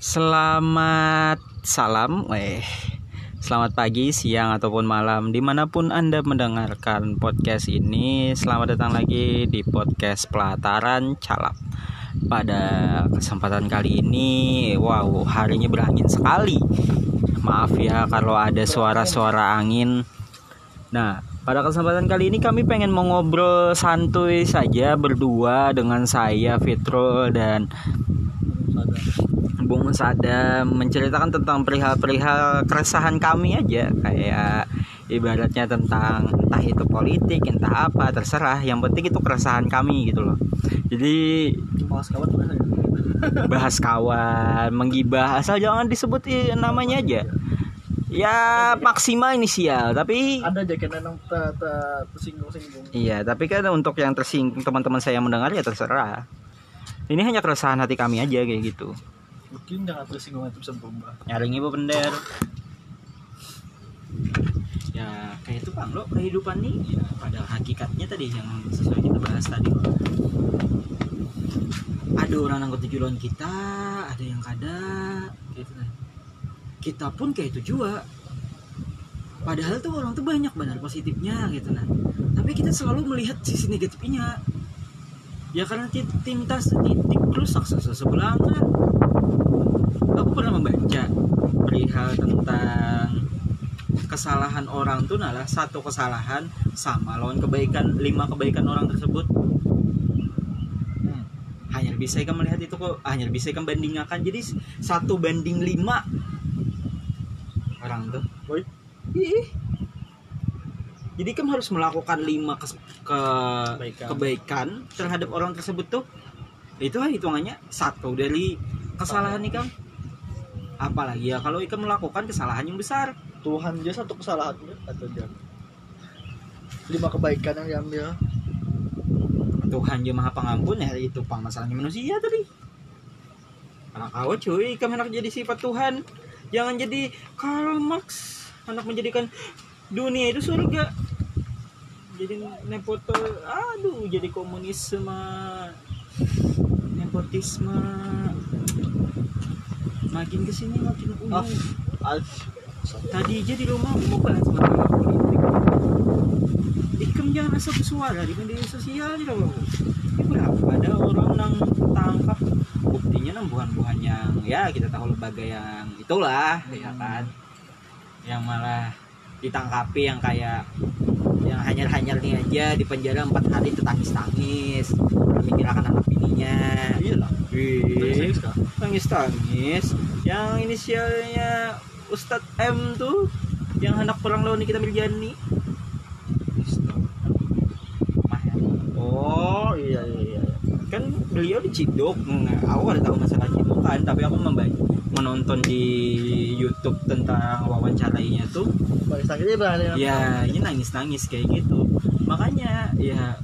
Selamat salam, selamat pagi, siang, ataupun malam dimanapun Anda mendengarkan podcast ini. Selamat datang lagi di podcast Pelataran Calap. Pada kesempatan kali ini, wow, harinya berangin sekali. Maaf ya kalau ada suara-suara angin. Nah, pada kesempatan kali ini kami pengen mengobrol santuy saja berdua dengan saya, Fitro, dan Bung Sada, menceritakan tentang perihal-perihal keresahan kami aja, kayak ibaratnya tentang entah itu politik, entah apa, terserah. Yang penting itu keresahan kami gitu loh. Jadi bahas kawan, menggibah, asal jangan disebut namanya aja. Ya maksimal inisial, tapi ada aja kan yang tersinggung-singgung. Iya, tapi kan untuk yang tersinggung teman-teman saya mendengar ya terserah. Ini hanya keresahan hati kami aja kayak gitu. Mungkin jangan tersinggung itu bisa berubah. Nyaring ibu bender. Ya kayak itu Bang, lo kehidupan nih. Ya padahal hakikatnya tadi yang sesuai kita bahas tadi. Ada orang anggap tujuan kita, ada yang kada kayak itu. Kita pun kayak itu juga. Padahal tuh orang tuh banyak benar positifnya gitu nah. Tapi kita selalu melihat sisi negatifnya. Ya karena tintas titik rusak sebelah kan. Aku pernah membaca perihal tentang kesalahan orang tuh adalah satu kesalahan sama lawan kebaikan, 5 kebaikan orang tersebut. Hanya bisa kan melihat itu kok, hanya bisa kan bandingkan. Jadi 1 banding 5 orang tuh. Woi. Jadi kamu harus melakukan 5 kebaikan terhadap orang tersebut tuh. Itu hitungannya 1 dari kesalahan ikan. Apalagi ya kalau ikan melakukan kesalahan yang besar. Tuhan aja 1 kesalahan atau jangan 5 kebaikan yang diambil. Tuhan aja maha pengampun ya, itu pang masalahnya manusia tadi. Anak kau cuy, ikan hendak jadi sifat Tuhan. Jangan jadi Karl Marx hendak menjadikan dunia itu surga. Jadi nepoto, aduh, jadi komunisme, nepotisme. Makin kesini makin umum. Tadi aja di rumah aku bahas masalah politik. Ikem jangan asal bersuara di media sosial aja loh. Ini berapa ada orang yang tangkap, buktinya bukan yang ya kita tahu lembaga yang itulah, ya kan. Yang malah ditangkapi yang kayak yang hanyar-hanyarnya aja di penjara 4 hari itu tangis-tangis, memikirkan anak bininya. Iya lah. Tangis-tangis yang inisialnya Ustadz M tuh yang hendak perang lawan kita Mirjani. Oh iya. Kan beliau diciduk. Aku ada tahu masalah ciduk kan, tapi aku menonton di YouTube tentang wawancaranya tuh. Ya ini nangis-nangis kayak gitu. Makanya ya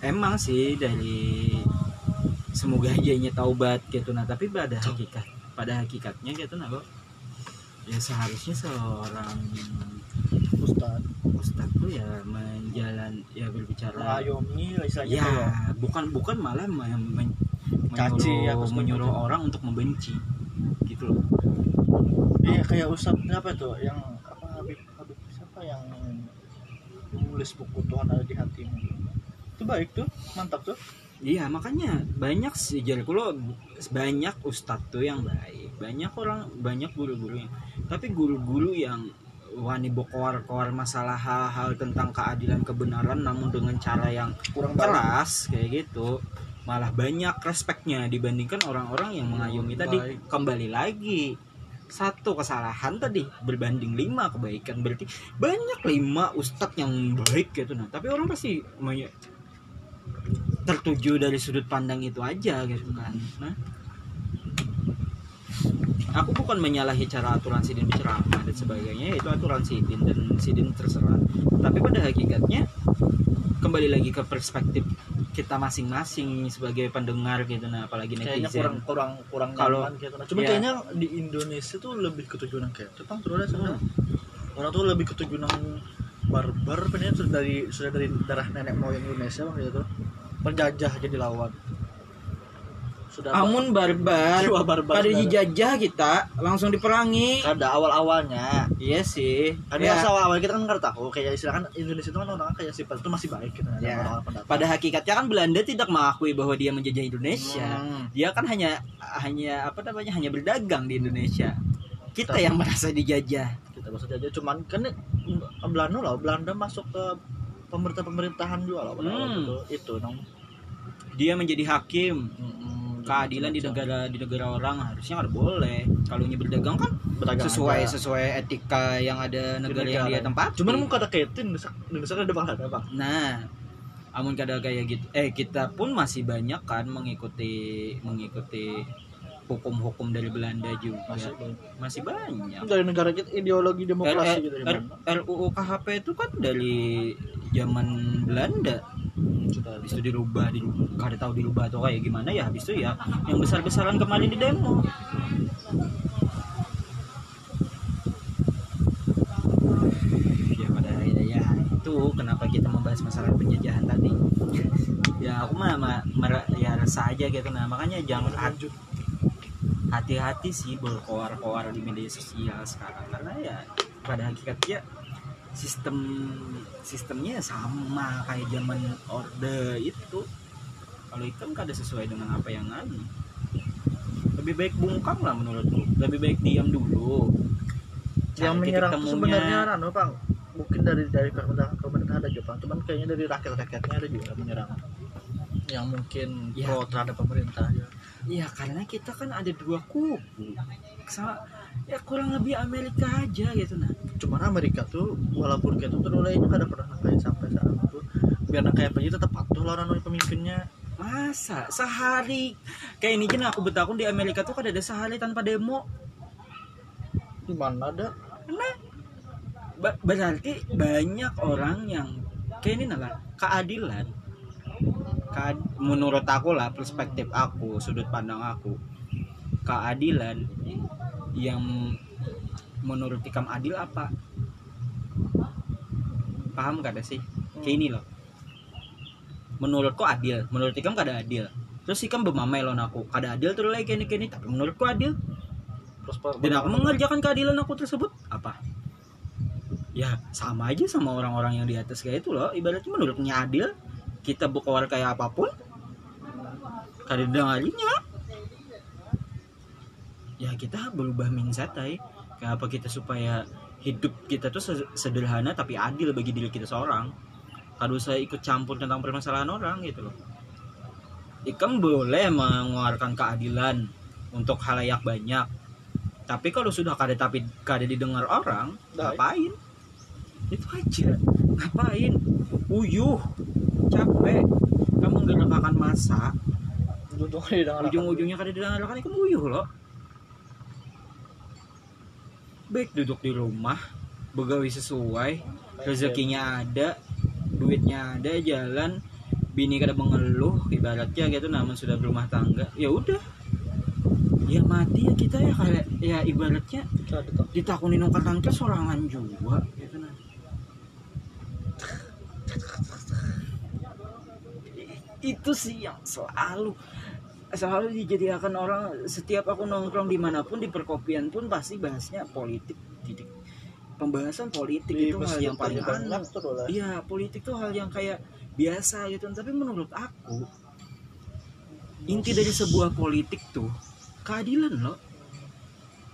emang sih dari semoga aja nya taubat gitu nah, tapi pada hakikatnya gitu nah kok. Ya seharusnya seorang ustad tuh ya berbicara ayomi istilahnya ya, bukan malah menyuruh orang untuk membenci gitu loh. Iya kayak ustad apa tuh yang apa Habib siapa yang menulis buku Tuhan ada di hatimu. Itu baik tuh, mantap tuh. Iya makanya banyak sih jariku lo, banyak ustadz tuh yang baik, banyak orang, banyak guru-gurunya. Tapi guru-guru yang wani bokor-kor masalah hal-hal tentang keadilan kebenaran, namun dengan cara yang kurang keras kayak gitu, malah banyak respeknya dibandingkan orang-orang yang mengayomi tadi. Kembali lagi 1 kesalahan tadi berbanding 5 kebaikan, berarti banyak 5 ustadz yang baik gitu nah. Tapi orang pasti tertuju dari sudut pandang itu aja gitu kan. Nah, aku bukan menyalahi cara aturan sidin berceramah dan sebagainya, itu aturan sidin dan sidin terserah. Tapi pada hakikatnya kembali lagi ke perspektif kita masing-masing sebagai pendengar gitu nah, apalagi netizen. Kayaknya kurang kalau gitu nah. Cuma ya, kayaknya di Indonesia tuh lebih ketujuan kayak Jepang terus sana. Orang tuh lebih ketujuan barbar pengen sudah dari darah nenek moyang Indonesia waktu itu. Penjajah jadi lawan Amun barbar pada dijajah kita langsung diperangi. Ada awal-awalnya. Iya sih. Karena ya. Awal-awal kita kan nggak tahu. Kayak istilahnya kan Indonesia itu kan orang-orang kayak sifat itu masih baik gitu. Ya. Orang-orang pada hakikatnya kan Belanda tidak mengakui bahwa dia menjajah Indonesia. Dia kan hanya apa namanya hanya berdagang di Indonesia. Kita yang merasa dijajah. Kita merasa dijajah. Cuman kan Belanda masuk ke pemerintahan juga loh. Itu dong. Dia menjadi hakim. Keadilan di negara orang harusnya nggak boleh. Kalau berdagang kan sesuai etika yang ada negara yang dia tempat. Cuman mau kada kaitin misalnya ada bang. Nah, amun kada kayak gitu. Kita pun masih banyak kan mengikuti hukum-hukum dari Belanda juga. Masih banyak. Dari negara kita ideologi demokrasi gitu. RUU KHP itu kan dari zaman Belanda. Habis itu dirubah, kada tahu dirubah atau kayak gimana ya. Habis itu ya yang besar-besaran kemarin di demo. Ya pada akhirnya ya itu kenapa kita membahas masalah penjajahan tadi. Ya aku mah resah aja gitu. Nah makanya jangan lanjut. Hati-hati sih berkoar-koar di media sosial sekarang karena ya pada hakikatnya sistemnya sama kayak zaman orde itu. Kalau ikam kada sesuai dengan apa yang ada. Lebih baik bungkam lah menurutku. Lebih baik diam dulu. Yang menyerang sebenarnya Bang. Mungkin dari pemerintah ada juga, cuman kayaknya dari rakyat-rakyatnya ada juga menyerang. Yang mungkin ya, pro terhadap pemerintah ya. Iya karena kita kan ada dua kubu. Ya kurang lebih Amerika aja gitu nah. Cuman Amerika tuh walaupun gitu terulainya kada pernah nangkai sampai saat itu. Biar nangkai apa aja tetap patuh lawan pemimpinnya. Masa sehari kayak ini kan aku bertakun di Amerika tuh kada ada sehari tanpa demo. Di mana ada? Nah, berarti banyak orang yang kayak ini nah keadilan. Menurut aku lah perspektif aku, sudut pandang aku, keadilan yang menurut ikam adil apa? Paham kada sih? Kayak ini loh. Menurutku adil, menurut ikam kada adil. Terus ikam bermamai lawan aku, kada adil terus lagi kini, tapi menurutku adil. Dan aku mengerjakan keadilan aku tersebut apa? Ya sama aja sama orang-orang yang di atas kayak itu loh. Ibaratnya menurutnya adil. Kita berkoar kayak apapun kada dengarinya ya kita berubah mindset. Kenapa kita supaya hidup kita tuh sederhana tapi adil bagi diri kita seorang, kada usah ikut campur tentang permasalahan orang gitu loh. Ikam boleh mengeluarkan keadilan untuk halayak banyak, tapi kalau sudah kada didengar orang, ngapain? Itu aja, ngapain? Uyuh capek, kamu menggerakkan masa, ujung-ujungnya kada didengarkan, kamu uyuh loh. Baik duduk di rumah, begawi sesuai, rezekinya ada, duitnya ada, jalan, bini kada mengeluh, ibaratnya gitu, namun sudah berumah tangga, ya udah, ya mati ya kita ya kayak, ya ibaratnya ditakuni nongkar tangga sorangan juga, gitu nah. Itu sih yang selalu dijadikan orang. Setiap aku nongkrong dimanapun, di perkopian pun pasti bahasnya politik. Jadi pembahasan politik itu hal yang paling aneh. Iya, politik itu hal yang kayak biasa gitu. Tapi menurut aku inti dari sebuah politik tuh keadilan loh.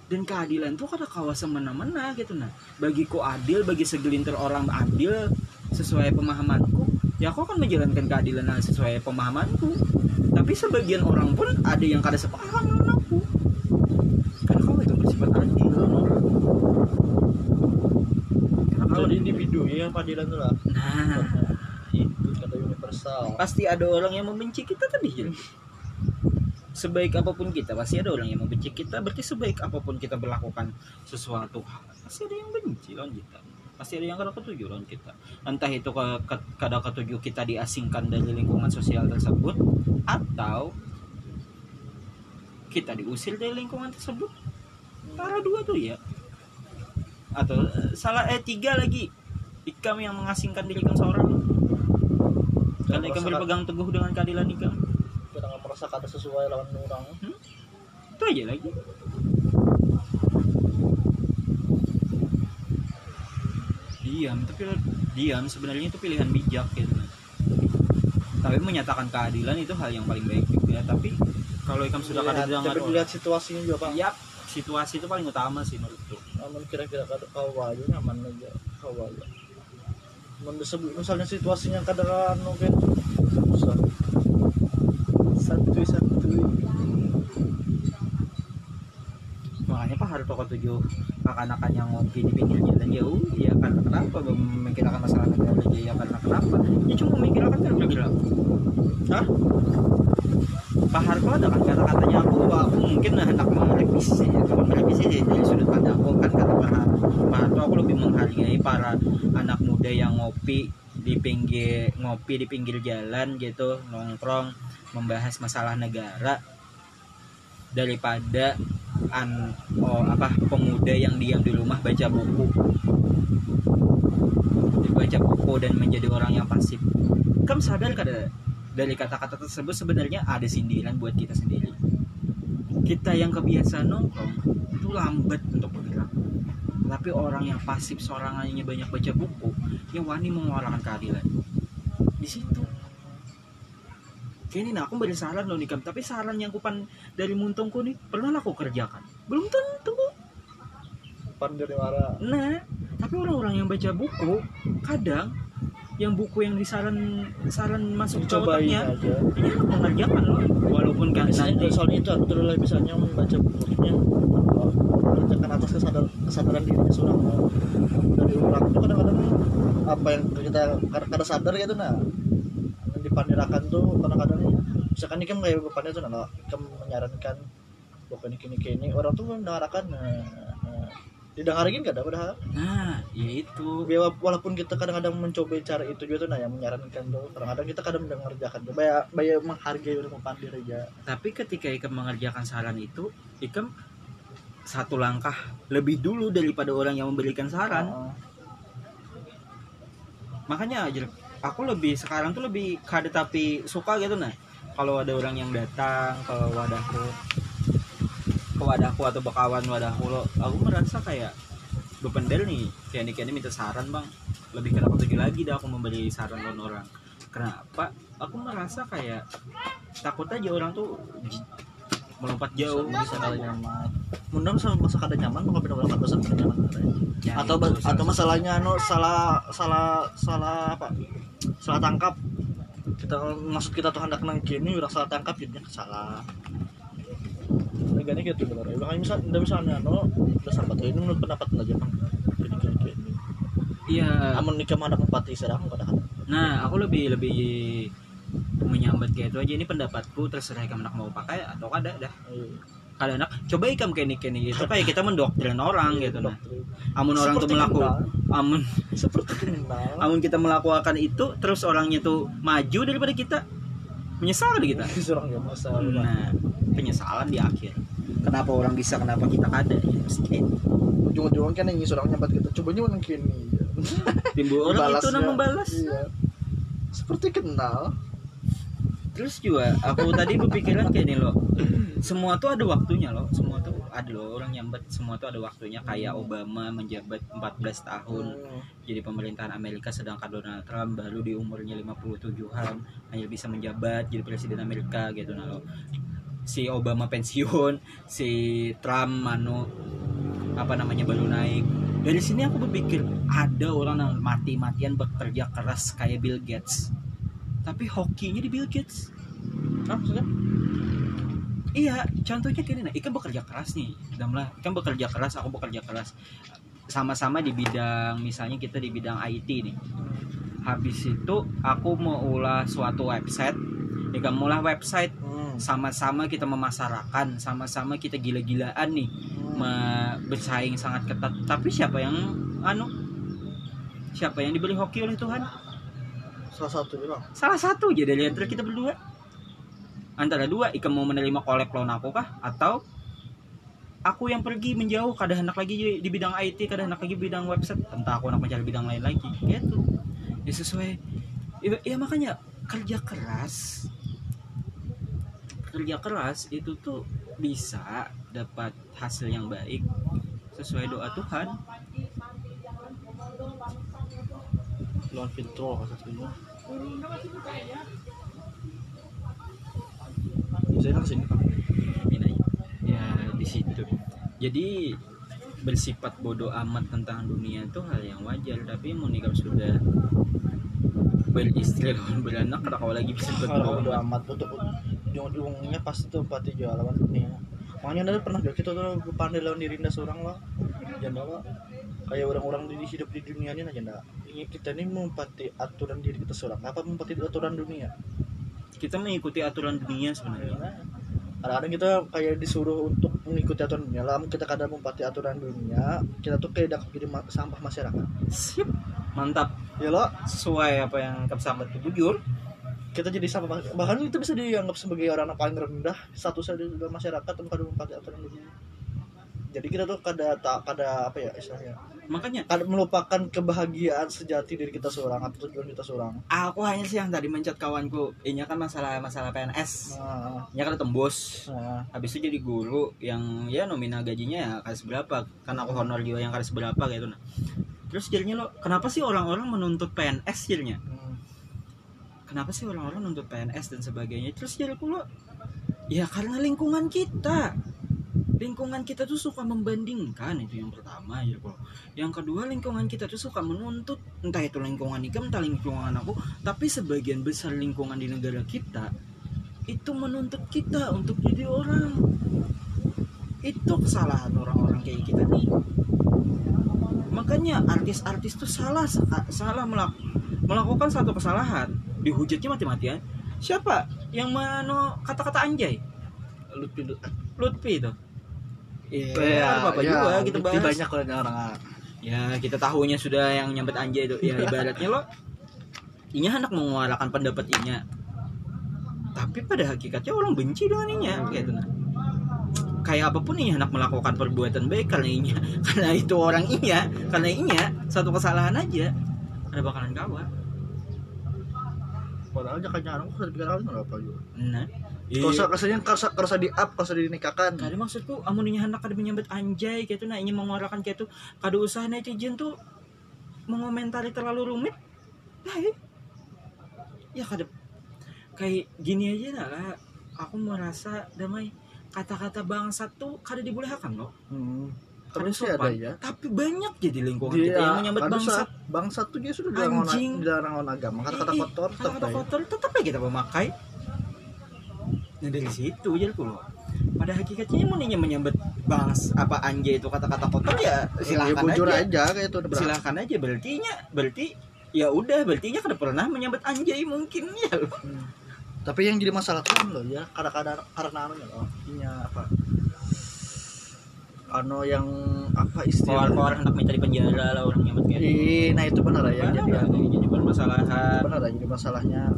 Dan keadilan tuh kada kawa semena-mena gitu nah. Bagiku adil, bagi segelintir orang adil sesuai pemahamanku. Ya aku akan menjalankan keadilan sesuai pemahamanku. Tapi sebagian orang pun ada yang kada sepaham dengan aku. Karena kamu itu bersifat adil. Jadi individu ya keadilan itu lah. Nah, itu kata universal. Pasti ada orang yang membenci kita tadi. Sebaik apapun kita, pasti ada orang yang membenci kita. Berarti sebaik apapun kita berlakukan sesuatu, pasti ada yang benci lawan kita. Pasti ada yang kada ketuju lawan kita. Entah itu kada ketuju kita diasingkan dari lingkungan sosial tersebut, atau kita diusir dari lingkungan tersebut. Para dua tuh ya. Atau salah tiga lagi. Ikam yang mengasingkan diri ikam seorang. Karena ikam berpegang teguh dengan keadilan ikam. merasa kada sesuai lawan orang. Itu aja lagi. Diam, tapi diam sebenarnya itu pilihan bijak gitu. Tapi menyatakan keadilan itu hal yang paling baik juga. Tapi kalau ikam sudah kada jangan. Tapi dilihat situasinya juga, Pak. Yap, situasi itu paling utama sih menurutku. Aman kira-kira kada kau wayu nyaman aja kau wayu. Mun misalnya situasinya kada anu kan susah. Satu-satu. Makanya Pak Haruto ketujuh anak-anak yang ngopi di pinggir jalan jauh, ya karena kenapa memikirkan masalah negara jaya karena kenapa? Ya cuma memikirkan kira-kira. Hah? Pak Harko ada kan kata-katanya aku mungkin hendak merevisi ya, cuma merevisi dari sudut pandangku kan kata Pak Harko aku lebih menghargai para anak muda yang ngopi di pinggir jalan gitu nongkrong membahas masalah negara daripada pemuda yang diam di rumah baca buku dan menjadi orang yang pasif. Kamu sadar kada dari kata-kata tersebut sebenarnya ada sindiran buat kita sendiri. Kita yang kebiasaan nongkrong itu lambat untuk bergerak. Tapi orang yang pasif sorangannya banyak baca buku, yang wani menguarakan keadilan. Di situ. Kini aku beri saran loh nikam, tapi saran yang kupan dari muntungku nih pernah aku kerjakan. Belum tentu. Pan dari marah. Nah, tapi orang-orang yang baca buku kadang yang buku yang disaran masuk ke otaknya ini aku mengerjakan loh. Walaupun kan nanti soalnya itu aku terlalu misalnya membaca bukunya mengerjakan atas kesadaran dirinya seorang dari orang itu kadang-kadang apa yang kita kadang sadar gitu nah. Dipanirakan tuh kadang-kadang misalkan ini kan kayak depannya tuh nah kamu menyarankan bukan ini orang tuh mendengarkan didengarin gak ada padahal nah ya itu walaupun kita kadang-kadang mencoba cara itu juga tuh nah yang menyarankan tuh kadang-kadang kita kadang mendengarkan tuh banyak menghargai orang pandir aja tapi ketika ikam mengerjakan saran itu ikam satu langkah lebih dulu daripada orang yang memberikan saran makanya aja aku lebih sekarang tuh lebih kada tapi suka gitu nah kalau ada orang yang datang ke wadahku atau bekawan wadahku lo aku merasa kayak bependel nih kian minta saran bang lebih kenapa tujuh lagi dah aku memberi saran ke orang kenapa aku merasa kayak takut aja orang tuh melompat jauh bisa kada nyaman mundam sama masa kada nyaman kalau beda orang masa kada nyaman ya, atau masalahnya salah tangkap kita maksud kita tuh hendak nang kini udah salah tangkap jadinya salah negatif gitu benar makanya misalnya udah sambat ini menurut pendapat aja kan gini iya amun nikah hendak empati serang kadang nah aku lebih menyambat kayak itu aja ini pendapatku terserah kamu nak mau pakai atau kada dah kada nak coba ikam kene itu kayak kita mendoktrin orang gitu nah amun orang seperti tuh melakukan amun seperti amun kita melakukan itu terus orangnya tuh maju daripada kita menyesal kita nah penyesalan di akhir kenapa orang bisa kenapa kita kada ya mesti ujung-ujungnya kan yang orang nyambat kita cobanya orang kene timbul orang itu nang membalas iya. Seperti kenal. Terus juga aku tadi berpikiran kayak ini loh. Semua tuh ada waktunya loh. Semua tuh ada loh orang nyambat. Semua tuh ada waktunya. Kayak Obama menjabat 14 tahun jadi pemerintahan Amerika, sedangkan Donald Trump baru di umurnya 57-an hanya bisa menjabat jadi presiden Amerika gitu nah loh. Si Obama pensiun, si Trump baru naik. Dari sini aku berpikir ada orang yang mati-matian bekerja keras kayak Bill Gates, tapi hokinya di Bill Gates. Maksudnya? Iya, contohnya kayak gini. Ikan bekerja keras nih, damlah. Ikan bekerja keras, aku bekerja keras. Sama-sama di bidang, misalnya kita di bidang IT nih. Habis itu aku mau ulah suatu website. Ikan mulai website. Sama-sama kita memasarkan, sama-sama kita gila-gilaan nih. Bersaing sangat ketat, tapi siapa yang diberi hoki oleh Tuhan? Salah satu jadi lihat kita berdua antara dua ikam mau menerima kolek loan aku kah atau aku yang pergi menjauh kada hendak lagi di bidang IT kada hendak lagi bidang website entah aku hendak mencari bidang lain lagi gitu ya sesuai ya makanya kerja keras kerja keras itu tuh bisa dapat hasil yang baik sesuai doa Tuhan. Lawan filtro satunya. Saya sini Pak. Ya di situ. Jadi bersifat bodoh amat tentang dunia itu hal yang wajar, tapi Monika sudah beristri lawan beranak, kalau lagi bisa bodoh amat tuh ujung-ujungnya pasti tuh pati jual lawan dunia. Makanya ada pernah gak kita tuh pandai lawan diri nda seorang lah, jangan bawa kayak orang-orang di hidup di dunia ini aja ndak. Kita ini mempati aturan diri kita seorang, apa mempati aturan dunia? Kita mengikuti aturan dunia sebenarnya. Kadang-kadang kita kayak disuruh untuk mengikuti aturan dunia. Lama kita kadang mempati aturan dunia, kita tuh kayak dak jadi sampah masyarakat. Sip, mantap. Ya lo, sesuai apa yang Kap Sambat itu jujur. Kita jadi sampah, bahkan kita bisa dianggap sebagai orang paling rendah statusnya di masyarakat tanpa mempati aturan dunia. Jadi kita tuh kada apa ya istilahnya. Makanya kada melupakan kebahagiaan sejati diri kita seorang atau tujuan kita seorang. Aku hanya sih yang tadi mencet kawanku. Ini kan masalah PNS. Nah. Ini kan tembus. Nah. Habis itu jadi guru yang ya nominal gajinya ya kada seberapa. Karena aku honor juga yang kada seberapa gitu nah. Terus jadinya lo kenapa sih orang-orang menuntut PNS jadinya? Kenapa sih orang-orang menuntut PNS dan sebagainya? Terus jadiku lo ya karena lingkungan kita. Lingkungan kita tuh suka membandingkan, itu yang pertama ya bro. Yang kedua, lingkungan kita tuh suka menuntut, entah itu lingkungan Ikam, entah lingkungan aku, tapi sebagian besar lingkungan di negara kita itu menuntut kita untuk jadi orang. Itu kesalahan orang-orang kayak kita nih. Makanya artis-artis tuh salah melakukan satu kesalahan, dihujatnya mati-matian. Siapa yang mano kata-kata anjay? Lutfi itu. Iya, apa juga kita bahas. Banyak orang. Ya, kita tahunya sudah yang nyambet anjay itu. Ya ibaratnya lo inya hendak menguarakan pendapat inya. Tapi pada hakikatnya orang benci dengan inya gitu nah. Kayak apapun inya hendak melakukan perbuatan baik karena itu orang inya, karena inya satu kesalahan aja ada bakalan kawa. Padahal aja kayaknya orang sudah dipikirkan apa juga. Nah. Rasanya kerasa di up, kerasa dinikahkan. Nah, maksudku amuninya hendak kada menyambut anjay gitu nah, ingin mengorakan gitu. Kada usah netizen tuh mengomentari terlalu rumit. Nah, ya kada kayak gini aja lah. Aku merasa damai. Kata-kata bangsat tuh kada dibolehkan loh. Kada sopan. Ya. Tapi banyak jadi lingkungan kita yang menyambut bangsat. Bangsat tuh dia sudah dilarang agama. Kata-kata kotor tetap. Kata-kata kotor tetap aja kita memakai. Nah dari situ jadi loh. Pada hakikatnya mau menyambut bangs apa anjay itu kata-kata kotor ya silakan ya, aja kayak itu silakan aja berarti ya udah berartinya kada pernah menyambut anjay mungkin ya loh. Tapi yang jadi masalah kan loh ya kadang-kadang karena loh inya apa ano yang apa istilah orang hendak minta di penjara lah orang nyambut kayak gitu. Nah itu benar ya jadi permasalahan. Benar jadi masalahnya.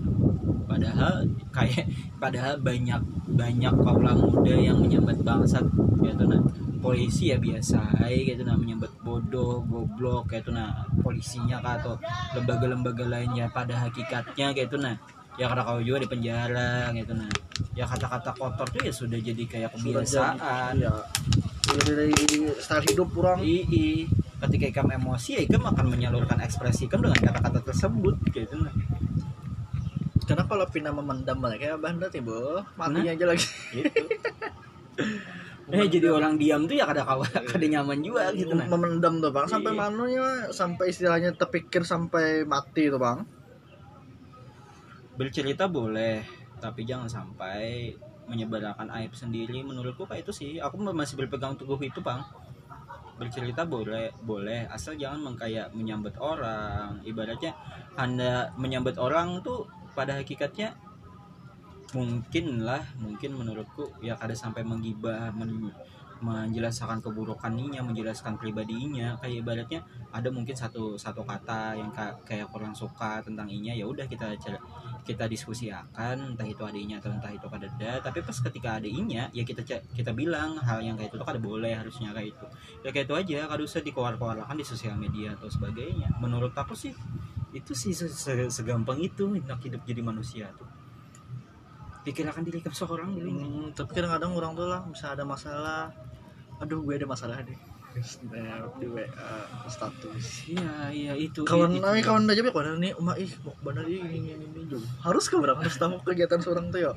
Padahal banyak kaula muda yang menyambat bangsat gitu nah. Polisi ya biasa gitu nah menyambat bodoh, goblok gitu nah. Polisinya kah atau lembaga-lembaga lainnya pada hakikatnya gitu nah. Ya karena kau juga di penjara gitu nah. Ya kata-kata kotor tuh ya sudah jadi kayak kebiasaan. Iya. Dari style hidup kurang. Ketika Ikam emosi ya Ikam akan menyalurkan ekspresi Ikam dengan kata-kata tersebut gitu nah. Karena kalau Pina memendam mereka bandel ya boh matinya aja lagi gitu. Jadi orang diam tuh ya kada nyaman juga gitu nah. Memendam tuh Bang sampai manunya sampai istilahnya terpikir sampai mati tuh Bang. Bercerita boleh tapi jangan sampai menyebarkan aib sendiri menurutku kayak itu sih. Aku masih berpegang teguh itu Bang. Bercerita boleh asal jangan mengkayak menyambut orang. Ibaratnya Anda menyambut orang tuh pada hakikatnya mungkin menurutku ya kada sampai menggibah menjelaskan keburukannya, menjelaskan pribadinya kayak ibaratnya ada mungkin satu kata yang kayak kurang suka tentang inya ya udah kita diskusiakan entah itu ada inya atau entah itu kada ada tapi pas ketika ada inya ya kita bilang hal yang kayak itu kada boleh harusnya kayak itu ya kayak itu aja kada usah dikoar-koarkan di sosial media atau sebagainya menurut aku sih itu sih segampang itu hidup jadi manusia tuh. dikirakan dilingkup seorang dilingkup. Tapi kadang-kadang orang tuh lah bisa ada masalah. Aduh, gue ada masalah deh. Snap di WA status. Iya itu. Kawan nami kawan aja ya kawan nih umah ih benar ini jom. Harus ke berapa tamu kegiatan seorang tuh ya.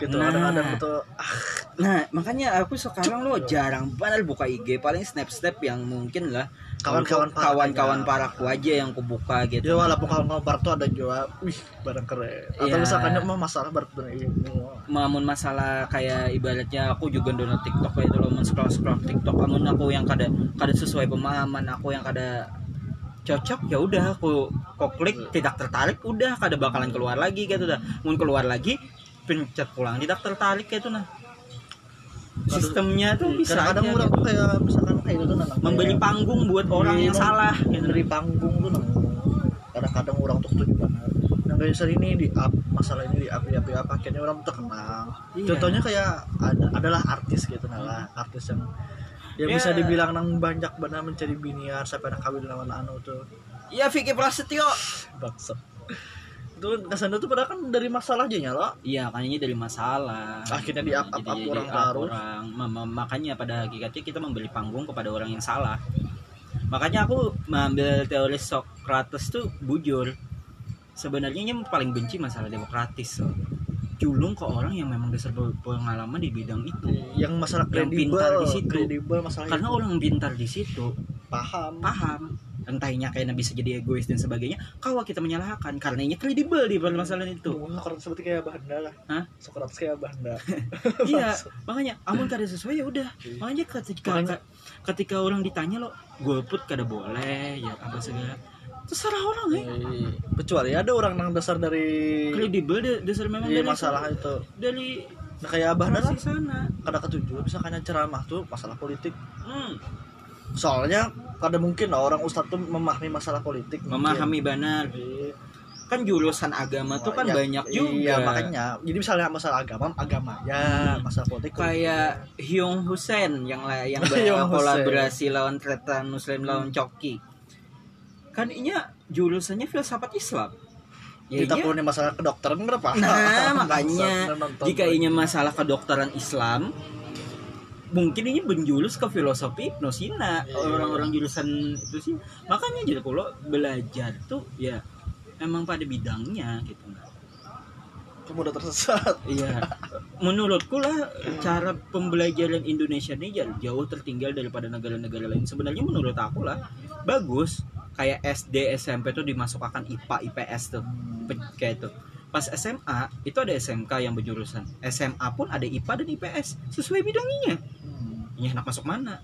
Gitu kadang-kadang tuh. Nah, makanya aku sekarang lo jarang banget buka IG, paling snap yang mungkin lah kawan-kawan paraku aja yang kubuka gitu. Ya walaupun kawan-kawan parak tuh ada juga, wih barang keren. Atau misalkan emang masalah baru ini. Mamun masalah kayak ibaratnya aku juga download TikTok kayak itu lo men-scroll TikTok amun aku yang kada sesuai pemahaman aku yang kada cocok ya udah aku kok klik tidak tertarik udah kada bakalan keluar lagi gitu dah. Mun keluar lagi pencet pulang tidak tertarik gitu nah. Sistemnya tuh bisa kadang orang tuh kayak misalkan kayak itu nah, memberi panggung buat orang yang salah gitu. Memberi panggung tuh nah. Kadang-kadang orang tuh juga nah guys ini di up masalah ini di up akhirnya orang terkenal. Iya. Contohnya kayak adalah artis gitu nah, artis yang bisa dibilang nang banyak benar mencari biniar sampai nak kawin lawan anu tuh. Iya Vicky Prasetyo. Bangsat. Itu kesana tuh padahal kan dari masalah aja nyala. Iya, kayaknya dari masalah. Akhirnya di up orang baru. Makanya pada hakikatnya kita memberi panggung kepada orang yang salah. Makanya aku mengambil teori Socrates tuh bujur. Sebenarnya yang paling benci masalah demokratis. So. Julung ke orang yang memang dasar pengalaman di bidang itu, yang masalah pintar di situ, karena itu. Orang pintar di situ paham, entahnya kayaknya bisa jadi egois dan sebagainya. Kalau kita menyalahkan, karena ini kredibel di masalah itu. Socrates seperti kayak Bahanda lah. Hah? Socrates kayak Bahanda. Iya, makanya amun kada sesuai ya udah. Makanya ketika orang ditanya lo, golput kada boleh, ya apa segala. Terserah orang ya. Kecuali ada orang yang dasar dari kredibel dasar memang dari masalah itu. Dari nah, kayak Abah dari sana. Kada ketujuh bisa karena ceramah tuh masalah politik. Soalnya kada mungkin lah orang ustadz tuh memahami masalah politik. Memahami benar. Kan jurusan agama tuh kan banyak juga. Iya, makanya. Jadi misalnya masalah agama ya, masalah politik. Kayak Hyung Hussein yang kolaborasi lawan Tretan Muslim lawan Coki. Kan inya jurusannya filsafat Islam. Ya kita punya masalah kedokteran berapa? Nah, makanya jika inya masalah kedokteran Islam, mungkin ini menjulus ke filosofi Nosina. Orang-orang jurusan itu sih. Makanya jadi kalau belajar tuh ya emang pada bidangnya gitu. Kamu udah tersesat. Iya. Menurutku lah cara pembelajaran Indonesia ini jauh tertinggal daripada negara-negara lain. Sebenarnya menurut aku lah bagus. Kayak SD, SMP tuh dimasukkan IPA, IPS tuh. Kayak itu. Pas SMA, itu ada SMK yang berjurusan. SMA pun ada IPA dan IPS. Sesuai bidangnya. Ini enak masuk mana?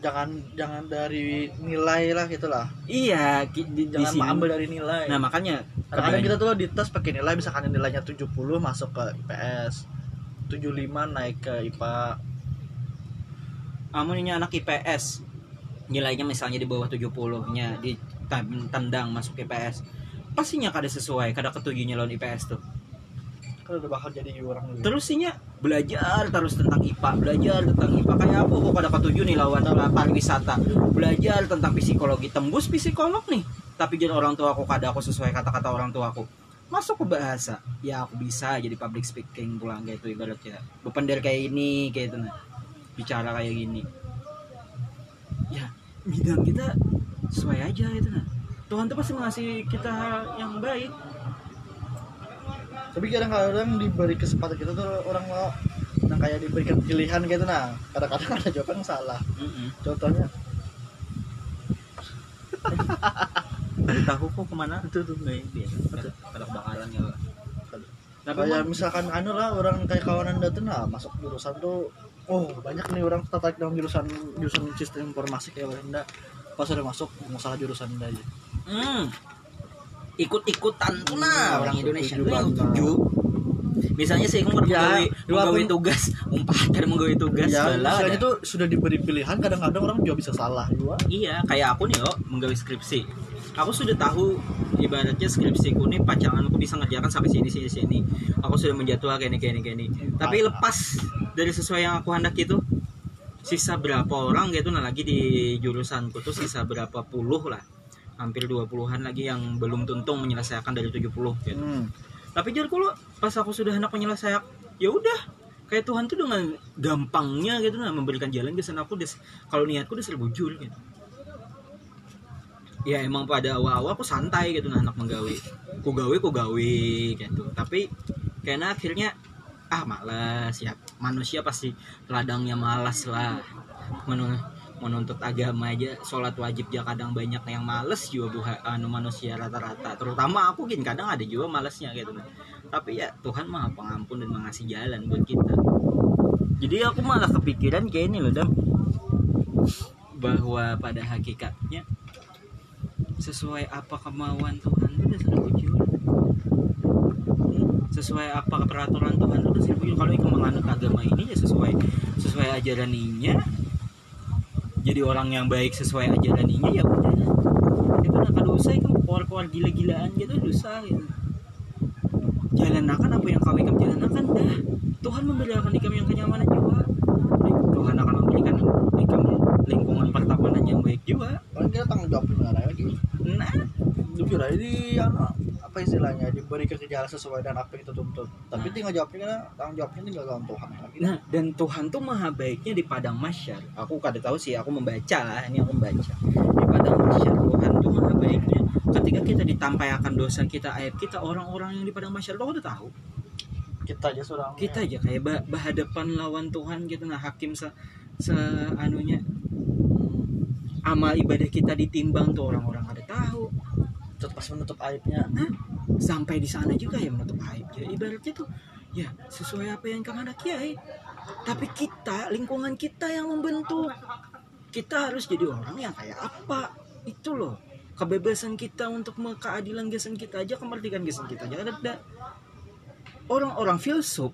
Jangan dari nilai lah gitu lah. Iya. Jangan mengambil dari nilai. Nah makanya. Kadang kita tuh di tes pakai nilai. Misalkan nilainya 70 masuk ke IPS. 75 naik ke IPA. Amunnya anak IPS. Nilainya misalnya di bawah 70-nya ditendang masuk IPS. Pastinya kada sesuai, kada ketujuhnya lawan IPS tuh. Kada bakal jadi orang dulu. Terusnya belajar terus tentang IPA, belajar tentang IPA kayak apa kok kada ketujuh nih lawan pariwisata. Belajar tentang psikologi, tembus psikolog nih. Tapi jadi orang tua aku kada aku sesuai kata-kata orang tua aku. Masuk ke bahasa, ya aku bisa jadi public speaking pulang kayak itu ibaratnya. Bepender kayak ini, kayak itu nah. Bicara kayak gini. Ya bidang kita sesuai aja gitu nah. Tuhan tuh pasti mengasih kita yang baik. Tapi kadang-kadang diberi kesempatan kita tuh orang mau nah kayak diberikan pilihan gitu nah. Kadang-kadang ada jawaban yang salah. Contohnya tahu kok kemana itu tuh biasa. Ada kebakaran ya. Tapi kayak misalkan anu lah orang kayak kawanan datang nah masuk jurusan tuh oh banyak nih orang tertarik dalam jurusan sistem informasi kayak Wanda pas udah masuk masalah jurusan Wanda aja ikut-ikutan tuh nah orang Indonesia tuh yang tujuh misalnya sih menggawe tugas umpater menggawe tugas ya, misalnya tuh sudah diberi pilihan kadang-kadang orang juga bisa salah juga. Iya kayak aku nih yo menggawe skripsi aku sudah tahu ibaratnya skripsiku nih pacanganku bisa ngerjakan sampai sini aku sudah menjadwalkan gini tapi lepas dari sesuai yang aku hendak itu sisa berapa orang gitu nah lagi di jurusanku tuh sisa berapa puluh lah hampir 20-an lagi yang belum tuntung menyelesaikan dari 70 gitu. Tapi jadiku lu pas aku sudah hendak menyelesaikan, ya udah kayak Tuhan tuh dengan gampangnya gitu nah memberikan jalan ke sana. Aku kalau niatku udah seribu jul gitu. Ya emang pada awal-awal aku santai gitu nah, anak menggawe. Ku gawe gitu. Tapi karena akhirnya malas ya. Manusia pasti ladangnya malas lah. Menuntut agama aja sholat wajib aja kadang banyak yang males juga manusia rata-rata, terutama aku gini kadang ada juga malesnya gitu kan. Tapi ya Tuhan Maha Pengampun dan mengasih jalan buat kita. Jadi aku malah kepikiran kayak ini loh Dam, bahwa pada hakikatnya sesuai apa kemauan Tuhan itu udah seribu jul, sesuai apa peraturan Tuhan itu udah seribu jul. Kalau ikut menganut agama ini ya sesuai ajaran inya, jadi orang yang baik sesuai ajaran ini ya udah. Itu nak kalau usai kan keluar gila-gilaan gitu dosa gitu. Jalanakan apa yang kami jalanakan dah. Tuhan memberikan ikam yang kenyamanan juga. Tuhan akan memberikan ikam lingkungan pertemanan yang baik juga. Orang kita tanggung jawab dengan apa lagi? Nah, jujur aja di apa istilahnya diberi kekejalan sesuai dengan apa yang kita tuntut. Tapi tinggal jawabnya, tanggung jawabnya tinggal dalam Tuhan lagi. Nah, dan Tuhan tuh maha baiknya di padang mahsyar. Aku kada tahu sih, aku membaca lah, ini aku membaca. Di padang mahsyar Tuhan tuh maha baiknya. Ketika kita ditampaikan dosa kita, aib kita, orang-orang yang di padang mahsyar lo udah tahu. Kita aja seorang. Kita aja kayak berhadapan lawan Tuhan gitu nah, hakim se-anunya. Amal ibadah kita ditimbang tuh orang-orang ada tahu. Terus pas menutup aibnya, sampai di sana juga ya menutup aib. Jadi ibaratnya tuh ya sesuai apa yang kamu hendak kiai. Tapi kita, lingkungan kita yang membentuk. Kita harus jadi orang yang kayak apa? Itu loh. Kebebasan kita untuk keadilan gesen kita aja, kemerdekaan gesen kita aja ada. Orang-orang filsuf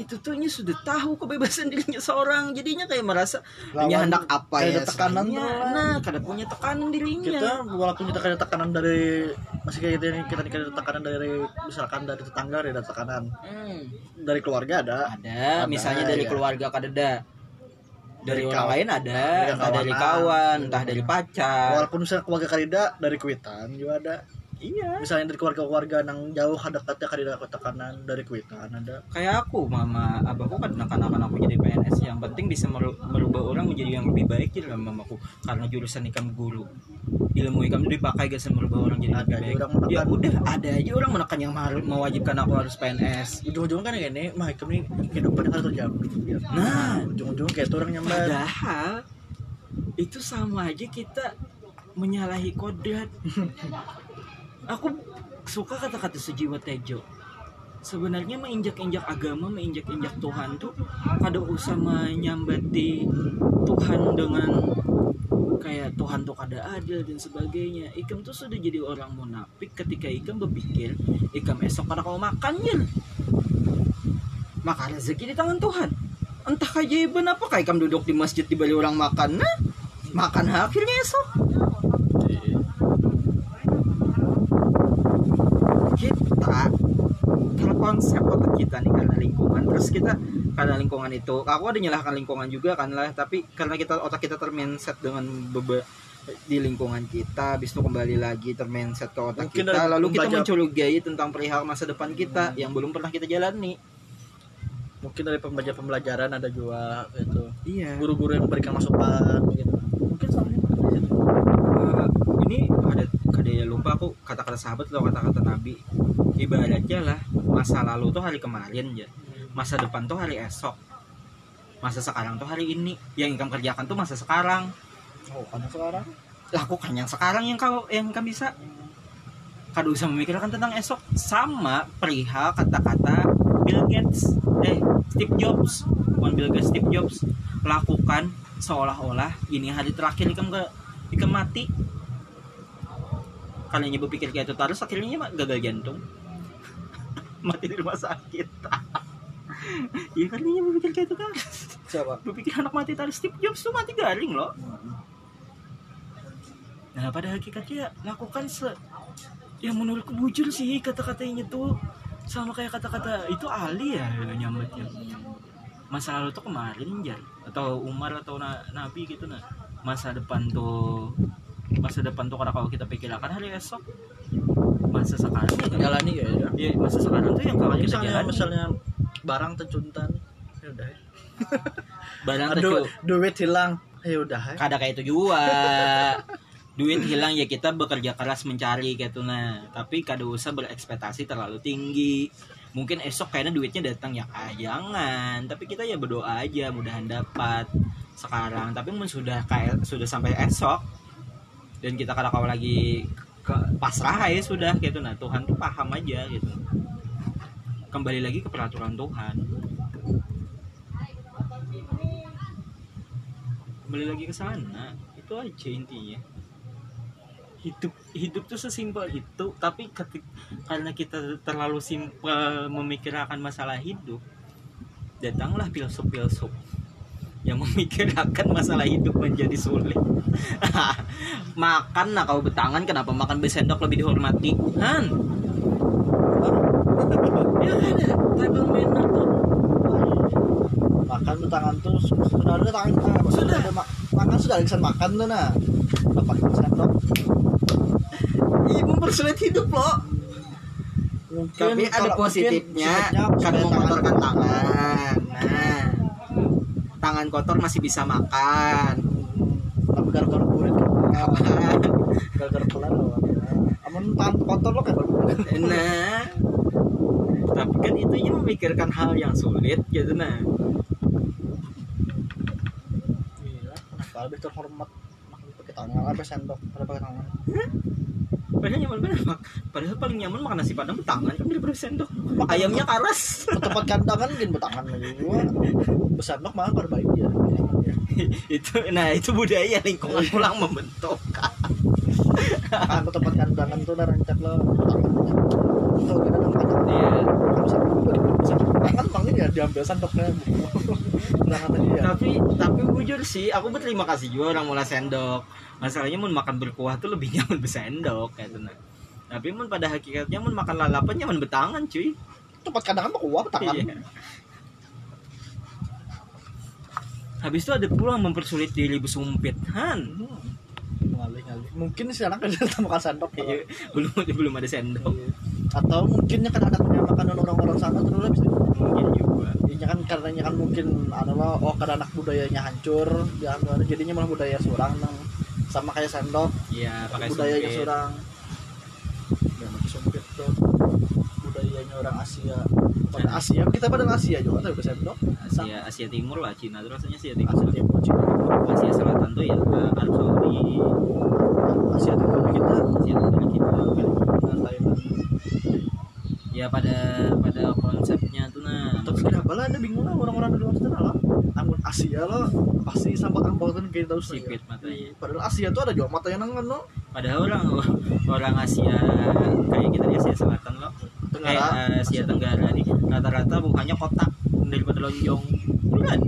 itu tuhnya sudah tahu kebebasan dirinya seorang, jadinya kayak merasa hanya hendak apa ya tekanannya, nah kada punya tekanan dirinya. Kita walaupun kita kada tekanan dari masih kayak kita kada tekanan dari misalkan dari tetangga ada tekanan, dari keluarga ada misalnya dari keluarga kada ada, dari orang lain ada, entah dari kawan, entah dari pacar. Walaupun misalnya keluarga kada ada, dari kuitan juga ada. Iya. Misalnya dari keluarga-keluarga nang jauh hadakatnya kada tekanan dari kuitan ada. Kayak aku, mama abahku kan anak-anak aku jadi PNS, yang penting bisa merubah orang menjadi yang lebih baik gitu sama mamaku. Karena jurusan ikam guru. Ilmu ikam itu dipakai guys merubah orang jadi lebih baik. Ya udah ada aja orang menekan yang mewajibkan aku harus PNS. Ujung-ujung kan kayak ini, mah ikam ini kehidupan harus terjamin. Nah, ujung-ujung kayak itu orang nyambat. Padahal itu sama aja kita menyalahi kodrat. Aku suka kata-kata Sujiwo Tejo. Sebenarnya menginjak-injak agama, menginjak-injak Tuhan tuh kada usah menyambati Tuhan dengan kayak Tuhan tuh kada adil dan sebagainya. Ikam tuh sudah jadi orang munafik ketika ikam berpikir ikam esok kada kau makannya. Maka rezeki di tangan Tuhan. Entah keajaiban apa kah ikam duduk di masjid di balik orang makan. Nah, makan akhirnya esok. Konsep otak kita nih karena lingkungan, terus kita karena lingkungan itu aku ada nyalahkan lingkungan juga kan lah, tapi karena kita otak kita termindset dengan di lingkungan kita, habis itu kembali lagi termindset ke otak mungkin kita, lalu kita mencurigai tentang perihal masa depan kita yang belum pernah kita jalani. Mungkin dari pembelajaran ada juga gitu. Iya. Guru-guru yang memberikan masukan gitu. Mungkin soalnya ini ada lupa aku kata-kata sahabat atau kata-kata nabi. Ibaratnya lah masa lalu tuh hari kemarin ya, masa depan tuh hari esok, masa sekarang tuh hari ini. Yang ikam kerjakan tuh masa sekarang. Sekarang lakukan yang sekarang yang kau bisa. Kada usah memikirkan tentang esok. Sama perihal kata-kata Bill Gates Steve Jobs, bukan Bill Gates, Steve Jobs. Lakukan seolah-olah ini hari terakhir ikam mati. Kalau nyebut pikir kayak itu terus akhirnya gagal jantung. Mati di rumah sakit. Iya kan nyebut pikir kayak itu terus. Siapa? Berpikir anak mati terus. Steve Jobs tuh mati garing loh. Nah pada hakikatnya lakukan yang menurutku bujur sih kata-katanya tuh. Sama kayak kata-kata itu Ali ya nyambatnya. Masa lalu tuh kemarin ya. Atau Umar atau Nabi gitu nah. Masa depan tuh kada kalau kita pikirkan hari esok. masa sekarang jalani ya, ya masa sekarang tuh yang kalau misalnya barang tercuntan ya udah ya. Barang duit hilang ya udah ya. Kada kayak itu juga. Duit hilang ya kita bekerja keras mencari gitu nah, tapi kada usah berekspektasi terlalu tinggi. Mungkin esok kayaknya duitnya datang ya jangan, tapi kita ya berdoa aja mudahan dapat sekarang. Tapi mungkin sudah sampai esok dan kita kadang-kadang lagi ke pasrah ya sudah gitu nah, Tuhan tuh paham aja gitu. Kembali lagi ke peraturan Tuhan. Kembali lagi ke sana. Itu aja intinya. Hidup tuh sesimpel itu, tapi karena kita terlalu simpel memikirkan masalah hidup, datanglah filsuf-filsuf yang memikirkan masalah hidup menjadi sulit. Makan nah kalau betangan, kenapa makan besendok lebih dihormati? Han. Ya ada table manner tuh. Makan betangan tuh sudah ada tangan kita. Sudah ada makan sudah bisa makan tuh nah. Bapak besendok. Ih, mempersulit hidup loh. Mungkin, tapi ada positifnya kan mengotorkan tangan. Nah. Tangan kotor masih bisa makan. Tapi gara-gara kulit gara-gara pelan loh. Amun tangan kotor lo kan kulit. Nah. Tapi kan itu yang memikirkan hal yang sulit gitu nah. Iya, lebih terhormat makan pakai tangan apa sendok, pada pakai tangan. Padahal nyaman banget. Padahal paling nyaman makan nasi padang betangan kan daripada sendok. Ayamnya karas. Tempat kandangan kan betangan lagi. Besendok malah perbaik ya. Itu nah itu budaya lingkungan pulang membentuk. Aku tempat kandangan tuh rancak lo. Itu kan tempat dia. Kan banget ya diambil sendoknya. Tapi jujur sih aku berterima kasih juga orang mula sendok. Masalahnya mun makan berkuah tuh lebih nyaman bersendok kayak gitu nah. Tapi mun pada hakikatnya mun makan lalapan nyaman betangan cuy. Tempat kadang berkuah betangan. Iya. Habis itu ada pula mempersulit diri besumpit. Han. Mungkin sekarang kita makan sendok. Iya. Belum ada sendok. Iya. Atau mungkinnya kan ada makanan orang-orang sana terus bisa mungkin juga. Iya kan karenanya kan mungkin adalah karena anak budayanya hancur, ya jadinya malah budaya surang nang sama kayak sendok, ya, pakai budayanya seorang, ya, sumpit tuh budayanya orang Asia, pada Asia kita pada Asia juga tapi sendok, Asia Timur lah, Cina terus rasanya Asia Timur, Cina, Asia Selatan tuh ya Arab Saudi, Asia Timur kita, Thailand, ya pada konsepnya tuh nah, tapi kenapa lah ada bingung lah orang-orang di luar sana lah. Anggun Asia lo pasti sambat angkotan kita tahu sipit ya. Matanya. Padahal Asia tuh ada juga matanya nangan lo. Padahal orang Asia kayak kita di Asia Selatan lo, Asia Tenggara nih rata-rata bukannya kotak daripada lonjong. Bukan.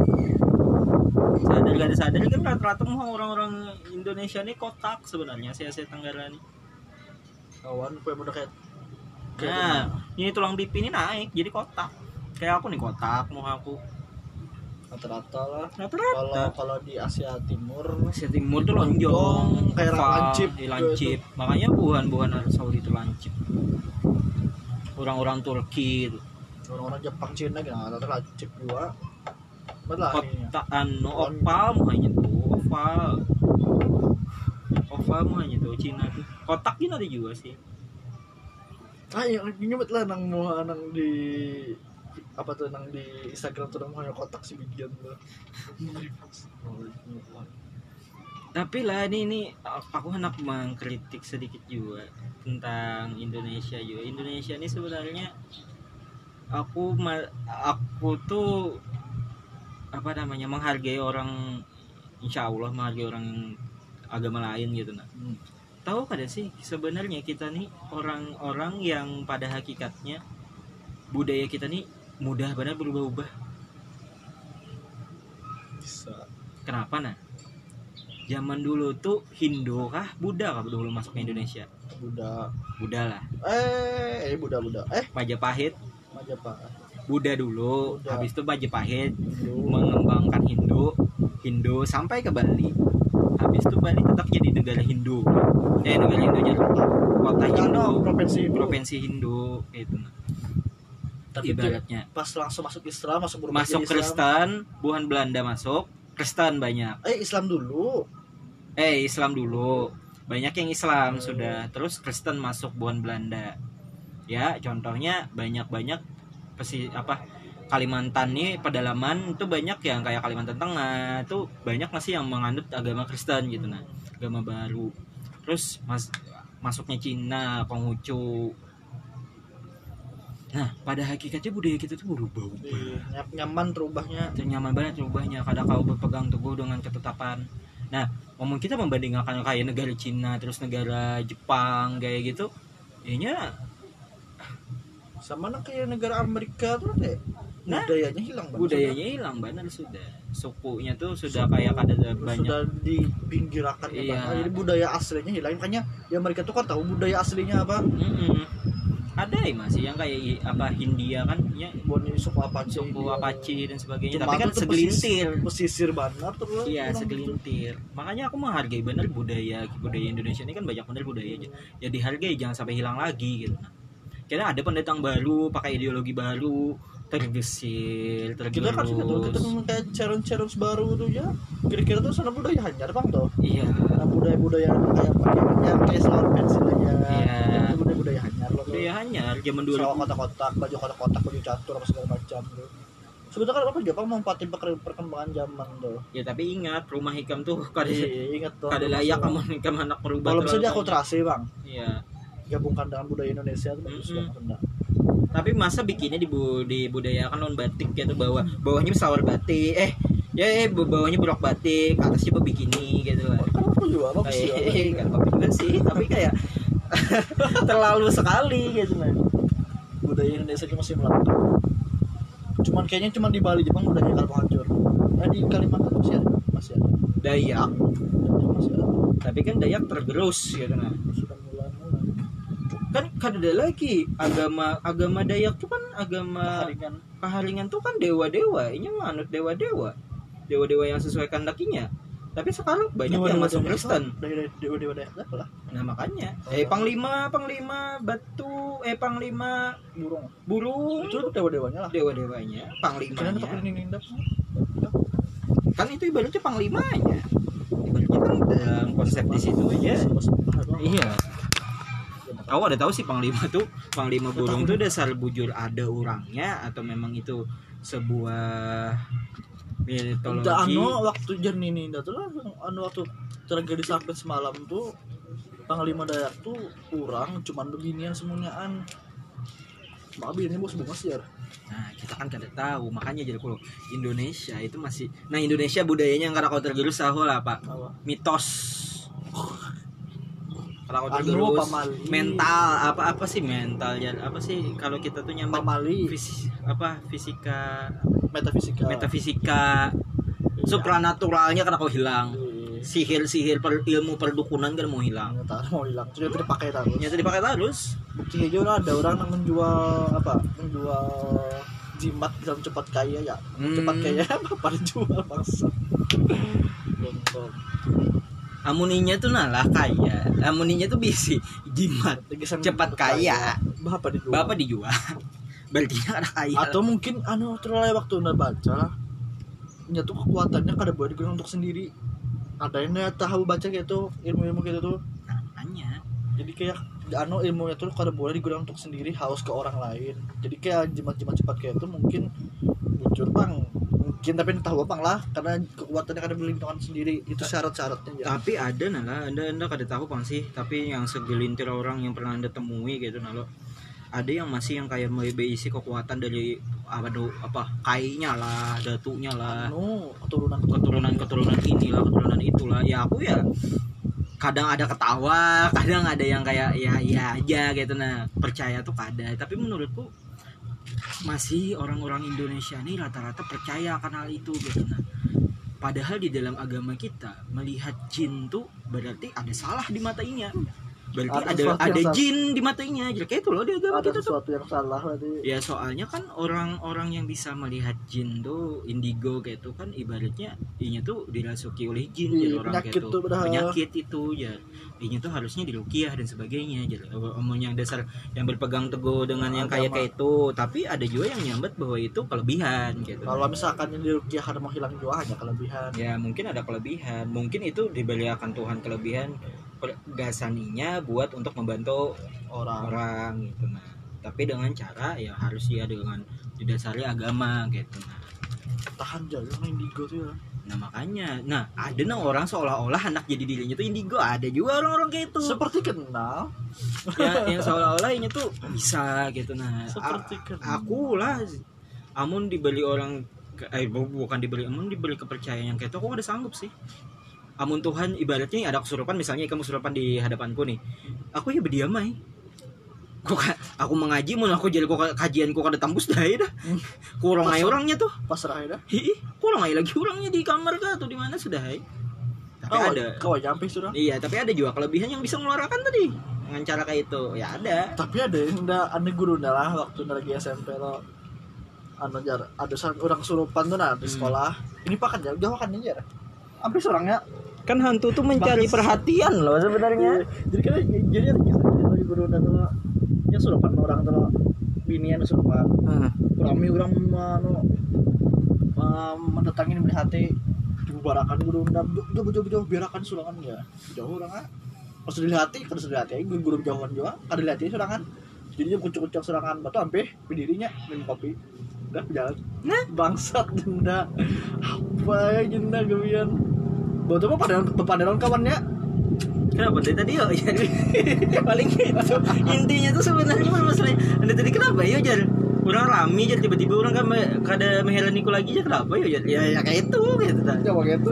Sadar kan rata-rata orang-orang Indonesia nih kotak sebenarnya si Asia Tenggara nih. Kawan gue udah kayak ini tulang pipi ini naik jadi kotak. Kayak aku nih kotak muka aku. Rata-rata. Kalau di Asia Timur tuh lonjong kayak lancip. Makanya bukan Arab Saudi itu lancip. Orang-orang Turki, orang-orang Jepang, Cina gitu rata-rata lancip juga. Kotaan oval mah itu Cina tuh. Kotak ini ada juga sih. Ayo nyebut lah nang di apa tuh nang di Instagram tuh namanya kotak si bijian tuh. Tapi lah ini aku hendak mengkritik sedikit juga tentang Indonesia juga. Indonesia ini sebenarnya aku tuh apa namanya menghargai orang, insya Allah menghargai orang agama lain gitu nah. Tahu kada sih sebenarnya kita nih orang-orang yang pada hakikatnya budaya kita nih mudah benar berubah-ubah. Bisa. Kenapa nah? Zaman dulu tuh Hindu kah Buddha kah dulu masuk ke Indonesia? Buddha lah. Buddha. Majapahit. Buddha dulu, habis itu Majapahit Hindu. Mengembangkan Hindu sampai ke Bali. habis itu Bali tetap jadi negara Hindu. Ya, negara Hindunya kota Hindu, provinsi Hindu gitu. Tapi ibaratnya pas langsung masuk Islam, masuk Kristen, Buhan Belanda masuk, Kristen banyak. Islam dulu. Banyak yang Islam sudah, terus Kristen masuk Buhan Belanda. Ya, contohnya banyak-banyak Kalimantan nih, pedalaman itu banyak yang kayak Kalimantan Tengah itu banyak masih yang menganut agama Kristen gitu, nah, agama baru. Terus masuknya Cina, Konghucu. Nah, pada hakikatnya budaya kita tuh berubah. Iya, nyaman banget terubahnya. Kadang kau berpegang teguh dengan ketetapan. Nah, ngomong kita membandingkan kayak negara Cina, terus negara Jepang kayak gitu, kayaknya sama kayak negara Amerika tuh deh. Nah, budayanya hilang banget. Budayanya hilang benar sudah. Sukunya tuh sudah kayak ada banyak. Sudah dipinggirakan ya, Bang. Jadi budaya aslinya hilang. Makanya ya mereka tuh kan tahu budaya aslinya apa. Ada ya masih yang kayak Hindia kan ya, suku Apache dan sebagainya. Cuma tapi kan segelintir, pesisir banget terus. Iya, segelintir. Gitu. Makanya aku menghargai benar budaya Indonesia ini kan banyak benar budayanya. Ya dihargai, jangan sampai hilang lagi gitu. Karena ada pendatang baru, pakai ideologi baru, tergeser. Kita kan suka tuh kayak cerun-cerun baru tuh ya. Kira-kira tuh sana budaya hanyar Bang tuh. Iya. Nah, budaya kayak selor pensil aja. Iya. Itu budaya hanyar loh. Budaya hanyar zaman dulu. Soal baju kotak-kotak, baju catur apa segala macam tuh. Sebetulnya kan apa Jepang mempatin perkembangan zaman tuh. Ya tapi ingat rumah hikam tuh kada layak kamu hikam anak perubahan. Kalau misalnya akulturasi Bang. Iya. Gabungkan dengan budaya Indonesia itu bagus banget. Tapi masa bikinnya dibudayakan non batik gitu, bawahnya salawar batik, bawahnya buruk batik, atasnya bikini gitu kan. Aku juga apa sih, tapi kayak terlalu sekali gitu kan. Budaya Indonesia itu masih melekat. Cuman kayaknya di Bali Jepang budaya kalau hancur. Di Kalimantan masih ada. Dayak masih ada. Tapi kan Dayak tergerus gitu kan. Kan kada lagi agama Dayak tuh kan agama Kaharingan tuh kan dewa-dewa, ini manut dewa-dewa. Dewa-dewa yang sesuai kandakinya. Tapi sekarang banyak yang masuk Kristen. Dewa-dewa Dayak lah. Nah, makanya panglima batu, panglima burung. Itu dewa-dewanya lah. Dewa-dewanya, panglimanya. Kan itu ibaratnya panglimanya. Ibaratnya kan dalam konsep di situ aja. Iya. Aku ada tahu sih panglima burung itu dasar bujur ada orangnya atau memang itu sebuah mitologi. Waktu jernih ini waktu terjadi sampai semalam tuh panglima Dayak tuh kurang cuman beginian semuanyaan. Babi ini bos bunga siar. Nah, kita kan kada tahu, makanya jadi kalau Indonesia itu masih Indonesia budayanya yang kada kau tergerus lah, Pak. Mitos. Kalau tergerus mental apa sih kalau kita tuh nyambat fisika metafisika supranaturalnya karena kau hilang. Sihir ilmu perdukunan kan mau hilang. Sudah dipakai terus. Buktinya juga ada orang yang menjual jimat dalam cepat kaya ya. Cepat kaya apa dijual bangsa. Amuninya tuh nalah kaya, amuninya tuh bisi jimat cepat kaya. Bapak dijual. Berarti ada kaya. Atau mungkin terlalu waktu udah baca, nya tuh kekuatannya kada boleh digunakan untuk sendiri. Ada yang tahu baca gitu, ilmu-ilmu gitu tuh. Namanya. Jadi kayak ilmunya tuh kada boleh digunakan untuk sendiri, harus ke orang lain. Jadi kayak jimat-jimat cepat kaya itu mungkin bocor Bang. Tapi tahu apa lah karena kekuatannya kada berlindungan sendiri itu syarat-syaratnya. Tapi ada nala anda kada tahu Bang sih, tapi yang segelintir orang yang pernah anda temui gitu nala ada yang masih yang kayak berisi kekuatan dari kainya lah, datunya lah, keturunan inilah itulah. Ya aku ya kadang ada ketawa, kadang ada yang kayak ya aja gitu, nah percaya tuh kada. Tapi menurutku masih orang-orang Indonesia ini rata-rata percaya akan hal itu gitu. Nah, padahal di dalam agama kita melihat jin tuh berarti ada salah di matanya. ada jin di matanya, jeleknya itu loh di agama kita tuh. Ada sesuatu yang salah berarti. Ya soalnya kan orang-orang yang bisa melihat jin tuh indigo kayak itu kan ibaratnya inya tuh dirasuki oleh jin jadi orang kayak itu. Penyakit itu ya inya tuh harusnya diruqyah dan sebagainya. Jadi omongnya dasar yang berpegang teguh dengan yang kayak itu, tapi ada juga yang nyambat bahwa itu kelebihan gitu. Kalau misalkan yang diruqyah mau hilang juga ada kelebihan. Ya mungkin ada kelebihan, mungkin itu diberikan Tuhan kelebihan gasaninya buat untuk membantu orang gitu nah. Tapi dengan cara ya harus ya dengan didasari agama gitu nah. Tahan jalan indigo tuh ya. Nah makanya, nah ada nah orang seolah-olah anak jadi dirinya tuh indigo, ada juga orang-orang kayak itu. Seperti kenal. Ya yang seolah-olah ini tuh bisa gitu nah. Seperti kenal. Aku lah amun dibeli orang bukan dibeli, amun dibeli kepercayaan yang kayak itu aku udah sanggup sih. Amun Tuhan ibaratnya ada kesurupan misalnya kamu kesurupan di hadapanku nih. Aku ya berdiam aja. Aku mengaji mun aku jadi kajianku kada tembus dae dah. Kurang aja orangnya tuh. Pasrah aja dah. Heeh. Kurang aja lagi orangnya di kamar kah atau di mana sudah aja. Tapi ada. Kau nyampe sudah. Iya, tapi ada juga kelebihan yang bisa ngeluarkan tadi. Dengan cara kayak itu. Ya ada. Tapi ada yang ada guru lah waktu lagi SMP lo. Anu jar ada orang kesurupan tuh nah di sekolah. Ini pakan ya, udah makan aja dah. Hampir orangnya kan hantu tuh mencari perhatian loh sebenarnya. Jadi kan jadi lagi guru dan tuh yang surupan orang tuh binian surupan. Heeh. Rame orang mendatangin berhati dibarakan guru dan jauh berakan surangan ya. Jauh orang ah. Pas dilihati, terus dilihati guru jauhan juga, kada dilihati surangan. Jadinya kucuk-kucuk serangan batu ampe berdirinya minum kopi. Udah jalan. Nah, bangsat jenda. Apa ya jenda gawian? Batu apa pandelan kawannya? Kenapa dari tadi yo? Paling gitu. Intinya tuh sebenarnya masalahnya. Anda tadi kenapa yo jar? Orang rame jadi tiba-tiba orang kan kada meheraniku lagi ya kenapa yo jar? Ya kayak itu gitu ta. Ya kayak itu.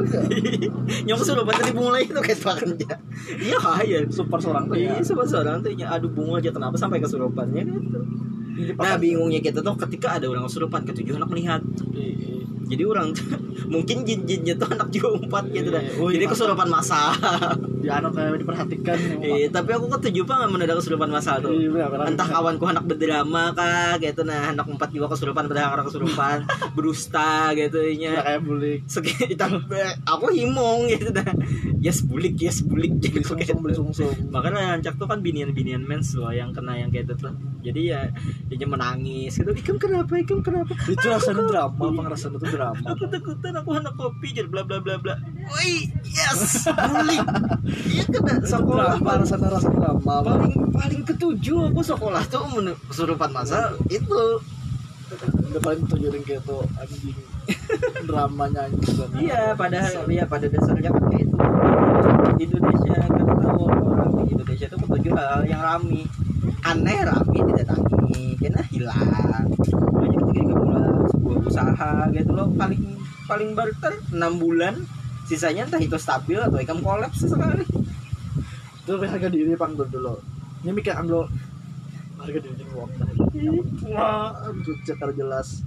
Nyong surupan tadi mulai itu kayak pakan ya. Iya ya super seorang tuh ya. Super seorang tuh aduh bunga aja kenapa sampai kesurupannya gitu. Nah bingungnya kita tuh ketika ada orang kesurupan ketujuh anak melihat. Jadi orang mungkin jin-jinnya tuh anak juga umpat gitu dah. Jadi kesurupan masal. Ya anak kayak diperhatikan. Iya, tapi aku ketujuh pang mendadak kesurupan masal tuh. Entah kawanku anak berdrama kah gitu nah, anak umpat juga kesurupan padahal orang kesurupan berdusta gitu nya. Kayak bulik. Aku himong gitu dah. Yes bulik jadi sungsung. Makanya ancak tuh kan binian-binian mens loh yang kena yang kayak gitu. Jadi ya dia menangis gitu. Ikam kenapa? Itu rasanya drama, pengerasan itu drama. Aku takutan aku anak kopi jadi bla bla bla bla. Woi, yes, bulik. Iya kena sekolah rasa drama. Paling ketujuh aku sekolah tuh kesurupan masa itu. Udah paling tunjukin kayak tuh anjing dramanya anjing. Iya, pada dasarnya kan kayak itu. Indonesia kan tahu orang di Indonesia tuh ketujuh hal yang rame. Aneh rame didatangi kena hilang banyak ketika mulai sebuah usaha gitu loh paling barter 6 bulan sisanya entah itu stabil atau ikam kolaps sekali itu harga diri pang dulu ini mikir amlo harga diri wong wah bucet terjelas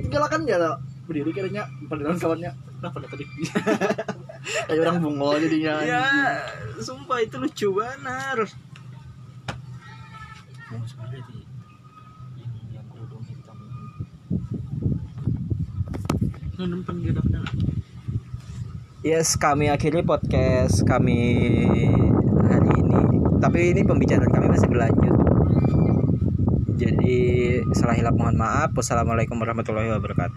tinggalkan ya lo berdiri kiranya padahal kawannya nah pada tadi kayak orang bungol jadinya ya sumpah itu lucu banget. Yang sebenarnya di yang kerudung hitam nonton dia dapatnya. Yes, kami akhiri podcast kami hari ini. Tapi ini pembicaraan kami masih berlanjut. Jadi salah hilap mohon maaf. Wassalamualaikum warahmatullahi wabarakatuh.